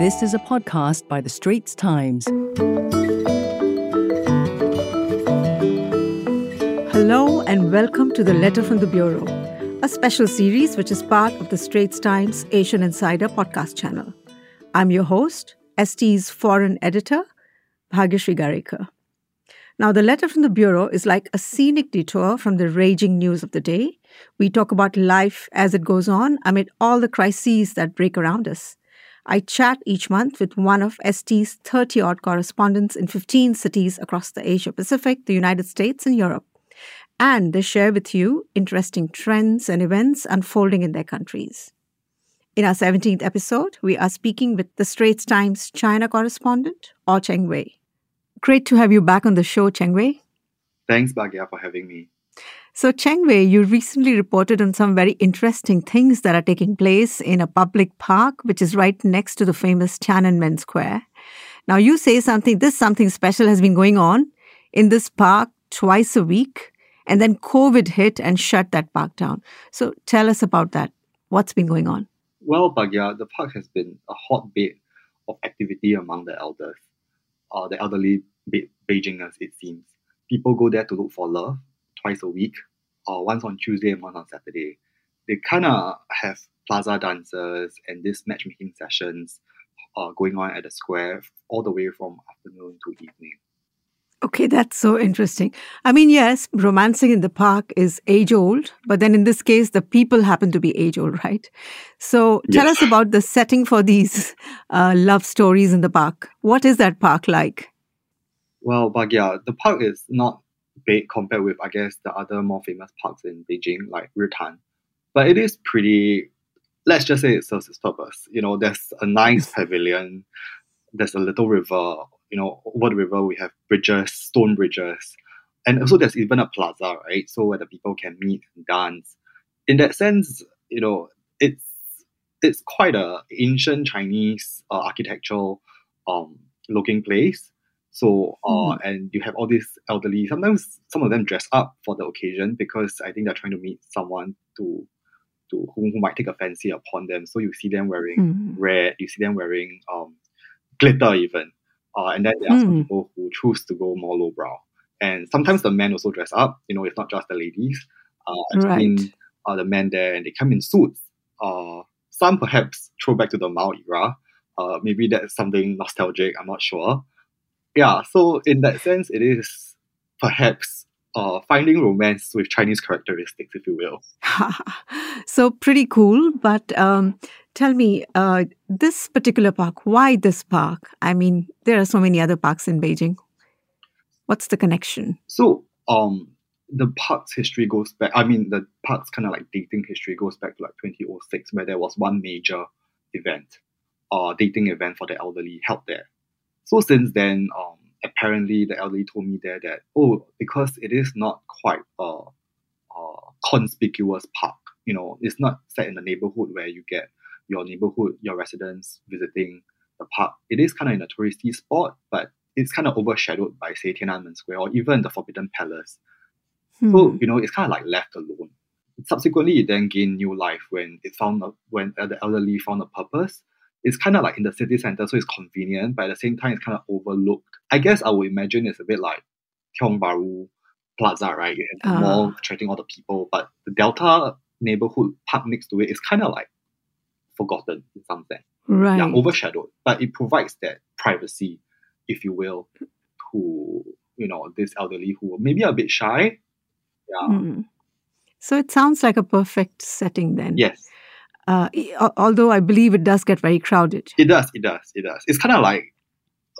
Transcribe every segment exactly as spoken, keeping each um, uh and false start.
This is a podcast by The Straits Times. Hello and welcome to The Letter from the Bureau, a special series which is part of The Straits Times Asian Insider podcast channel. I'm your host, S T's foreign editor, Bhagyashree Garika. Now, The Letter from the Bureau is like a scenic detour from the raging news of the day. We talk about life as it goes on amid all the crises that break around us. I chat each month with one of S T's thirty-odd correspondents in fifteen cities across the Asia-Pacific, the United States, and Europe. And they share with you interesting trends and events unfolding in their countries. In our seventeenth episode, we are speaking with The Straits Times China correspondent, Oh Ching Wei. Great to have you back on the show, Ching Wei. Thanks, Bhagya, for having me. So, Ching Wei, you recently reported on some very interesting things that are taking place in a public park, which is right next to the famous Tiananmen Square. Now, you say something, this something special has been going on in this park twice a week, and then COVID hit and shut that park down. So, tell us about that. What's been going on? Well, Bhagya, the park has been a hotbed of activity among the elders, uh, the elderly Be- Beijingers, it seems. People go there to look for love twice a week, or once on Tuesday and once on Saturday. They kind of have plaza dances and these matchmaking sessions uh, going on at the square all the way from afternoon to evening. Okay, that's so interesting. I mean, yes, romancing in the park is age-old, but then in this case, the people happen to be age-old, right? So tell yes. us about the setting for these uh, love stories in the park. What is that park like? Well, Bhagya, the park is not big compared with, I guess, the other more famous parks in Beijing, like Ritan. But it is pretty, let's just say it serves its purpose. You know, there's a nice pavilion, there's a little river, you know, over the river we have bridges, stone bridges. And also there's even a plaza, right? So where the people can meet and dance. In that sense, you know, it's it's quite an ancient Chinese uh, architectural um, looking place. So, uh, mm. and you have all these elderly, sometimes some of them dress up for the occasion because I think they're trying to meet someone to, to who, who might take a fancy upon them. So you see them wearing mm. red, you see them wearing um, glitter even. Uh, and then there are mm. some people who choose to go more lowbrow. And sometimes the men also dress up, you know, it's not just the ladies. Uh, I've right. seen uh, the men there and they come in suits. Uh, some perhaps throw back to the Mao era. Uh, maybe that's something nostalgic, I'm not sure. Yeah, so in that sense, it is perhaps uh, finding romance with Chinese characteristics, if you will. So pretty cool. But um, tell me, uh, this particular park, why this park? I mean, there are so many other parks in Beijing. What's the connection? So um, the park's history goes back, I mean, the park's kind of like dating history goes back to like twenty oh six, where there was one major event, uh, dating event for the elderly held there. So since then, um, apparently the elderly told me there that, oh, because it is not quite a, a conspicuous park, you know, it's not set in the neighborhood where you get your neighborhood, your residents visiting the park. It is kind of in a touristy spot, but it's kind of overshadowed by, say, Tiananmen Square or even the Forbidden Palace. Hmm. So, you know, it's kind of like left alone. Subsequently, it then gained new life when it found a, when the elderly found a purpose. It's kind of like in the city center, so it's convenient, but at the same time, it's kind of overlooked. I guess I would imagine it's a bit like Tiong Bahru Plaza, right? You have the uh. mall attracting all the people, but the Delta neighborhood park next to it is kind of like forgotten in some sense. Right. Yeah, overshadowed. But it provides that privacy, if you will, to, you know, this elderly who maybe a bit shy. Yeah. Mm. So it sounds like a perfect setting then. Yes. Uh, although I believe it does get very crowded. It does, it does, it does. It's kind of like,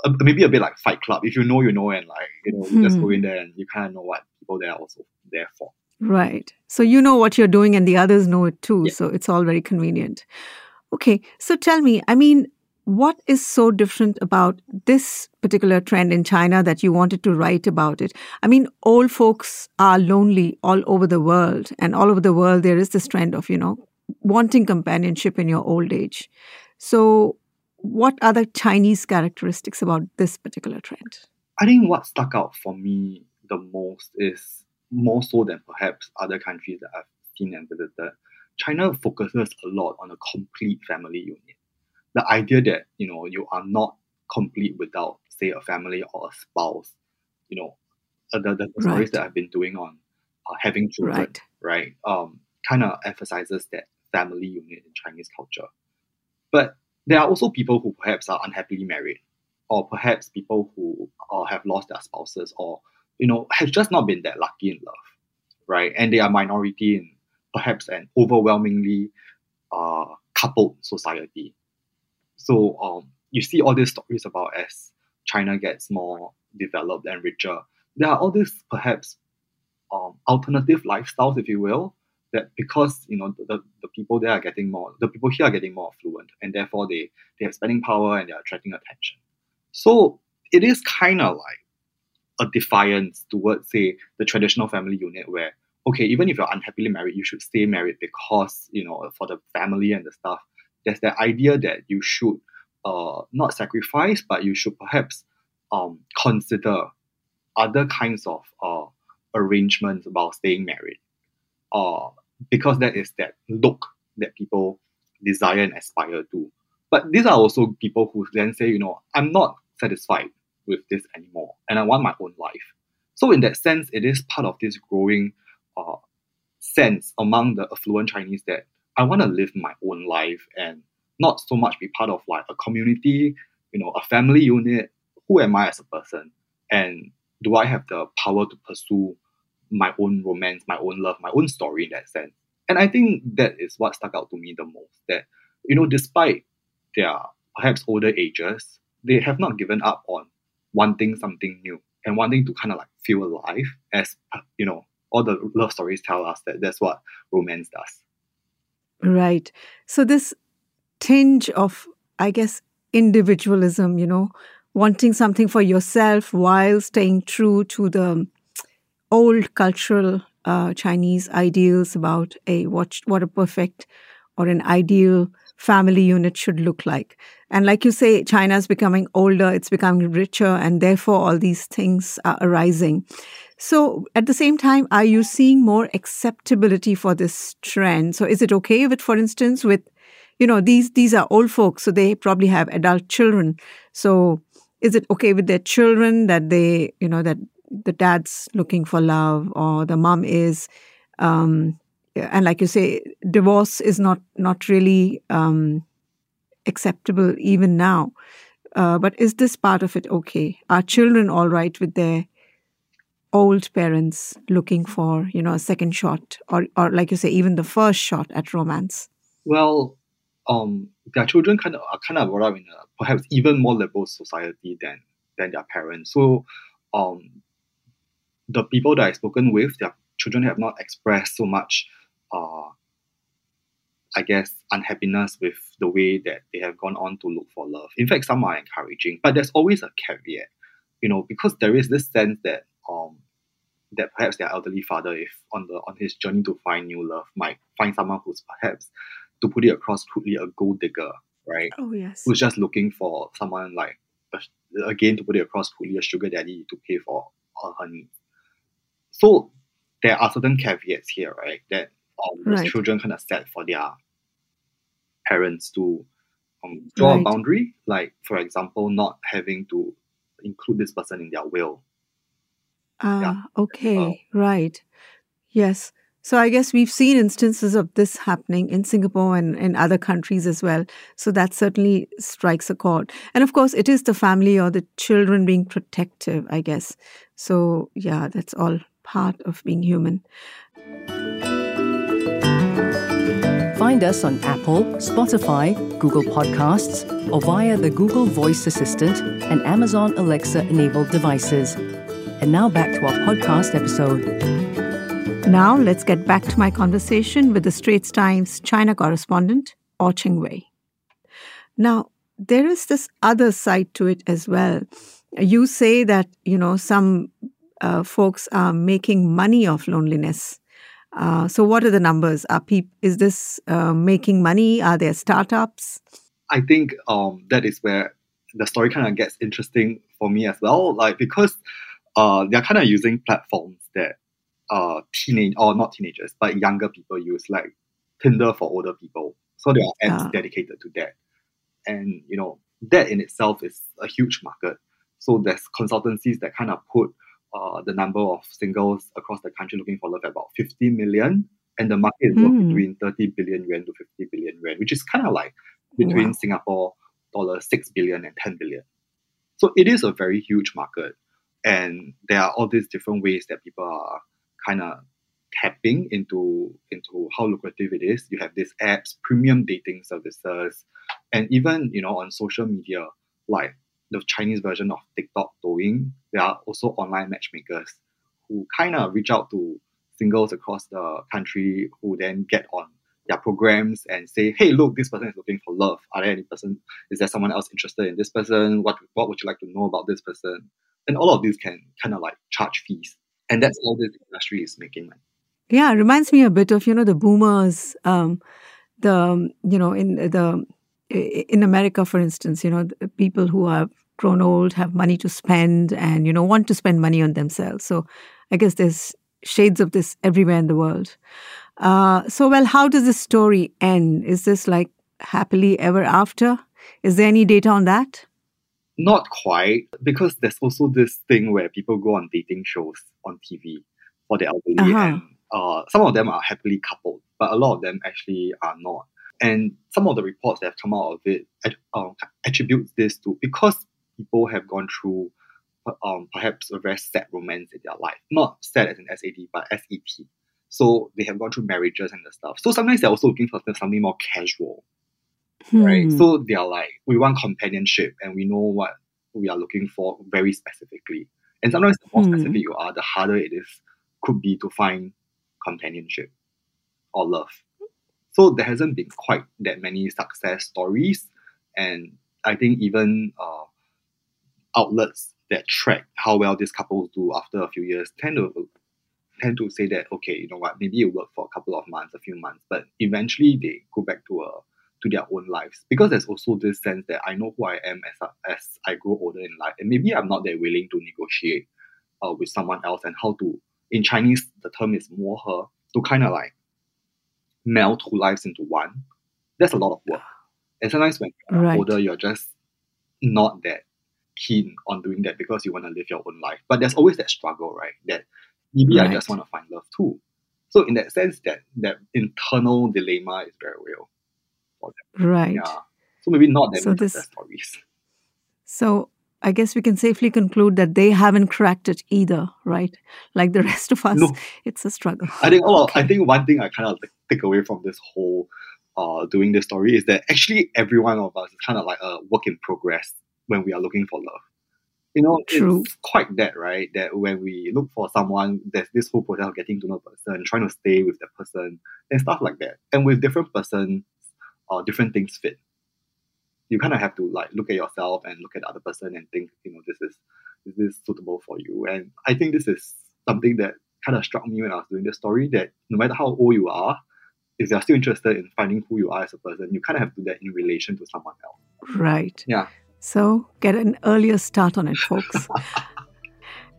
uh, maybe a bit like Fight Club. If you know, you know, and like, you know, you mm. just go in there and you kind of know what people there are also there for. Right. So you know what you're doing and the others know it too. Yeah. So it's all very convenient. Okay. So tell me, I mean, what is so different about this particular trend in China that you wanted to write about it? I mean, old folks are lonely all over the world, and all over the world there is this trend of, you know, wanting companionship in your old age. So what are the Chinese characteristics about this particular trend? I think what stuck out for me the most is, more so than perhaps other countries that I've seen and visited, China focuses a lot on a complete family unit. the idea that, you know, you are not complete without, say, a family or a spouse, you know, uh, the, the stories right. that I've been doing on uh, having children, right, right um, kind of emphasizes that family unit in Chinese culture. But there are also people who perhaps are unhappily married, or perhaps people who uh, have lost their spouses, or, you know, have just not been that lucky in love, right? And they are minority in perhaps an overwhelmingly uh, coupled society. So um, you see all these stories about as China gets more developed and richer, there are all these perhaps um, alternative lifestyles, if you will, that because, you know, the, the people there are getting more, the people here are getting more affluent, and therefore they, they are spending power and they are attracting attention. So it is kind of like a defiance towards, say, the traditional family unit where, okay, even if you're unhappily married, you should stay married because, you know, for the family and the stuff, there's that idea that you should uh, not sacrifice, but you should perhaps um, consider other kinds of uh, arrangements while staying married. Uh, because that is that look that people desire and aspire to. But these are also people who then say, you know, I'm not satisfied with this anymore, and I want my own life. So in that sense, it is part of this growing uh, sense among the affluent Chinese that I want to live my own life and not so much be part of like a community, you know, a family unit. Who am I as a person? And do I have the power to pursue my own romance, my own love, my own story in that sense? And I think that is what stuck out to me the most, that, you know, despite their perhaps older ages, they have not given up on wanting something new and wanting to kind of like feel alive, as, you know, all the love stories tell us that that's what romance does. Right. So this tinge of, I guess, individualism, you know, wanting something for yourself while staying true to the old cultural uh, Chinese ideals about a what, what a perfect or an ideal family unit should look like. And like you say, China is becoming older, it's becoming richer, and therefore all these things are arising. So at the same time, are you seeing more acceptability for this trend? So is it okay with, for instance, with, you know, these these are old folks, so they probably have adult children. So is it okay with their children that they, you know, that the dad's looking for love or the mom is, um, and like you say, divorce is not not really um, acceptable even now. Uh, but is this part of it okay? Are children all right with their old parents looking for, you know, a second shot or, or like you say, even the first shot at romance? Well, um, their children kind of are kind of brought up in a perhaps even more liberal society than than their parents. So um, the people that I've spoken with, their children have not expressed so much, uh, I guess, unhappiness with the way that they have gone on to look for love. In fact, some are encouraging, but there's always a caveat, you know, because there is this sense that um, that perhaps their elderly father, if on the on his journey to find new love, might find someone who's perhaps, to put it across crudely, a gold digger, right? Oh yes. Who's just looking for someone like, again, to put it across crudely, a sugar daddy to pay for all her needs. So there are certain caveats here, right? That um, right. children kind of set for their parents to um, draw right. a boundary, like for example, not having to include this person in their will. Ah, yeah. okay, um, right. Yes. So I guess we've seen instances of this happening in Singapore and in other countries as well. So that certainly strikes a chord. And of course, it is the family or the children being protective, I guess. So yeah, that's all part of being human. Find us on Apple, Spotify, Google Podcasts, or via the Google Voice Assistant and Amazon Alexa-enabled devices. And now back to our podcast episode. Now, let's get back to my conversation with the Straits Times China correspondent, Oh Ching Wei. Now, there is this other side to it as well. You say that, you know, some uh, folks are making money off loneliness. Uh, so what are the numbers? Are pe- is this uh, making money? Are there startups? I think um, that is where the story kind of gets interesting for me as well, like because uh, they're kind of using platforms that Uh, teenage or not teenagers, but younger people use, like Tinder for older people. So there are apps uh, dedicated to that. And, you know, that in itself is a huge market. So there's consultancies that kind of put uh, the number of singles across the country looking for love at about fifty million. And the market is mm. between thirty billion yuan to fifty billion yuan, which is kind of like between wow. Singapore dollar six billion and ten billion. So it is a very huge market. And there are all these different ways that people are kind of tapping into, into how lucrative it is. You have these apps, premium dating services, and even, you know, on social media, like the Chinese version of TikTok, Douyin, there are also online matchmakers who kind of reach out to singles across the country who then get on their programs and say, hey, look, this person is looking for love. Are there any person? Is there someone else interested in this person? What what would you like to know about this person? And all of these can kind of like charge fees. And that's all this industry is making money. Yeah, it reminds me a bit of, you know, the boomers, um, the, you know, in the in America, for instance, you know, the people who are grown old, have money to spend and, you know, want to spend money on themselves. So I guess there's shades of this everywhere in the world. Uh, so, well, how does this story end? Is this like happily ever after? Is there any data on that? Not quite, because there's also this thing where people go on dating shows on T V for the elderly, uh-huh. and uh, some of them are happily coupled, but a lot of them actually are not. And some of the reports that have come out of it uh, attribute this to because people have gone through um, perhaps a very sad romance in their life. Not sad as in S A D, but S E T. So they have gone through marriages and the stuff. So sometimes they're also looking for something more casual. Right, hmm. So they are like, we want companionship and we know what we are looking for very specifically. And sometimes the more hmm. specific you are, the harder it is could be to find companionship or love. So there hasn't been quite that many success stories. And I think even uh, outlets that track how well these couples do after a few years tend to tend to say that, okay, you know what, maybe it worked for a couple of months, a few months, but eventually they go back to a to their own lives, because there's also this sense that I know who I am as a, as I grow older in life, and maybe I'm not that willing to negotiate uh, with someone else, and how to, in Chinese the term is "mo he," to kind of like meld two lives into one. That's a lot of work, and sometimes when you're right. older, you're just not that keen on doing that because you want to live your own life. But there's always that struggle, right? That maybe right. I just want to find love too. So in that sense, that that internal dilemma is very real. Right. Yeah. So maybe not that so many this, stories. So I guess we can safely conclude that they haven't cracked it either, right? Like the rest of us, no. It's a struggle. I think all. Okay. I think one thing I kind of take away from this whole uh, doing this story is that actually every one of us is kind of like a work in progress when we are looking for love. You know, True. It's quite that, right? That when we look for someone, there's this whole process of getting to know a person, trying to stay with the person, and stuff like that. And with different person, Uh, different things fit. You kind of have to like look at yourself and look at the other person and think, you know, this is is this suitable for you. And I think this is something that kind of struck me when I was doing this story, that no matter how old you are, if you're still interested in finding who you are as a person, you kind of have to do that in relation to someone else. Right. Yeah. So get an earlier start on it, folks.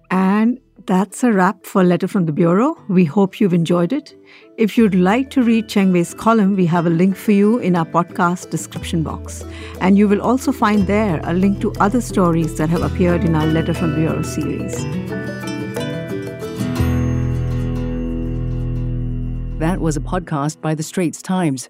And that's a wrap for Letter from the Bureau. We hope you've enjoyed it. If you'd like to read Cheng Wei's column, we have a link for you in our podcast description box. And you will also find there a link to other stories that have appeared in our Letter from the Bureau series. That was a podcast by The Straits Times.